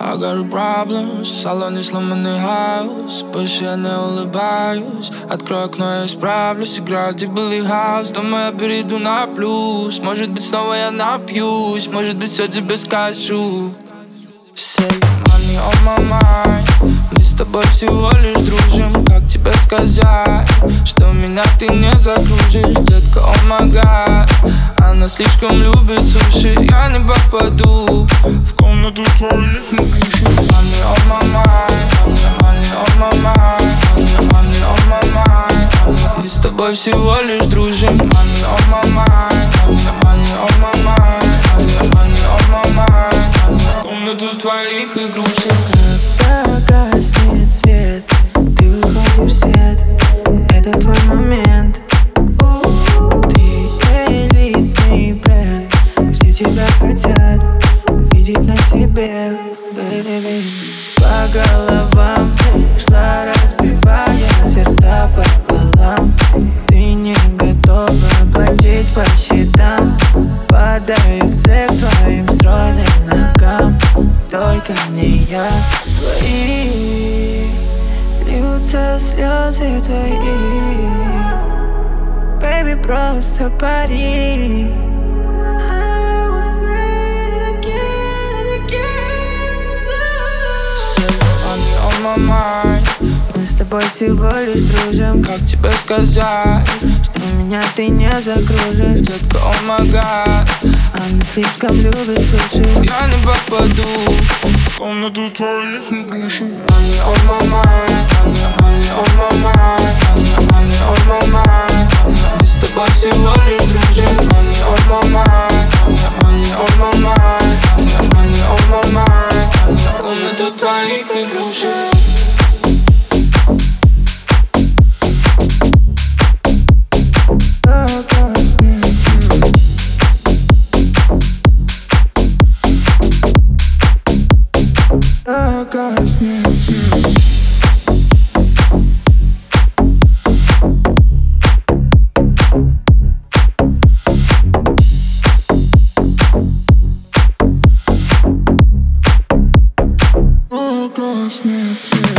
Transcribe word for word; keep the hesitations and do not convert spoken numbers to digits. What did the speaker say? I got problems, в салоне сломанный хаос. Больше я не улыбаюсь. Открою окно, я исправлюсь. Играю в Dhibli хаус, дома я перейду на плюс. Может быть снова я напьюсь, может быть все тебе скажу. Say money on my mind. Мы с тобой всего лишь дружим. Как тебе сказать, что меня ты не загружишь? Детка, oh my god, она слишком любит суши. Я не попаду в комнату твоих любимых. Money on my mind, money on my mind, money on my mind. Мы с тобой всего лишь дружим. Money on my mind, money on my mind, money on my mind. Комнату твоих игрушек. Когда гаснет свет, ты выходишь в свет. Это твой момент. Тебя хотят видеть на тебе, baby. По головам ты шла, разбивая сердца пополам. Ты не готова платить по счетам. Падаю всех твоим стройным ногам. Только не я. Твои льются слезы твои. Baby, просто пари. Мы с тобой всего лишь дружим. Как тебе сказать, что меня ты не загружишь? Детка, oh my god, она слишком любит суши. Я не попаду в комнату твоих игрушек. Money on my mind, money on my mind, money on my mind. Мы с тобой всего лишь дружим. Money on my mind, money on my mind, money on my mind. Комната твоих игрушек. Гаснет свет. О, гаснет свет.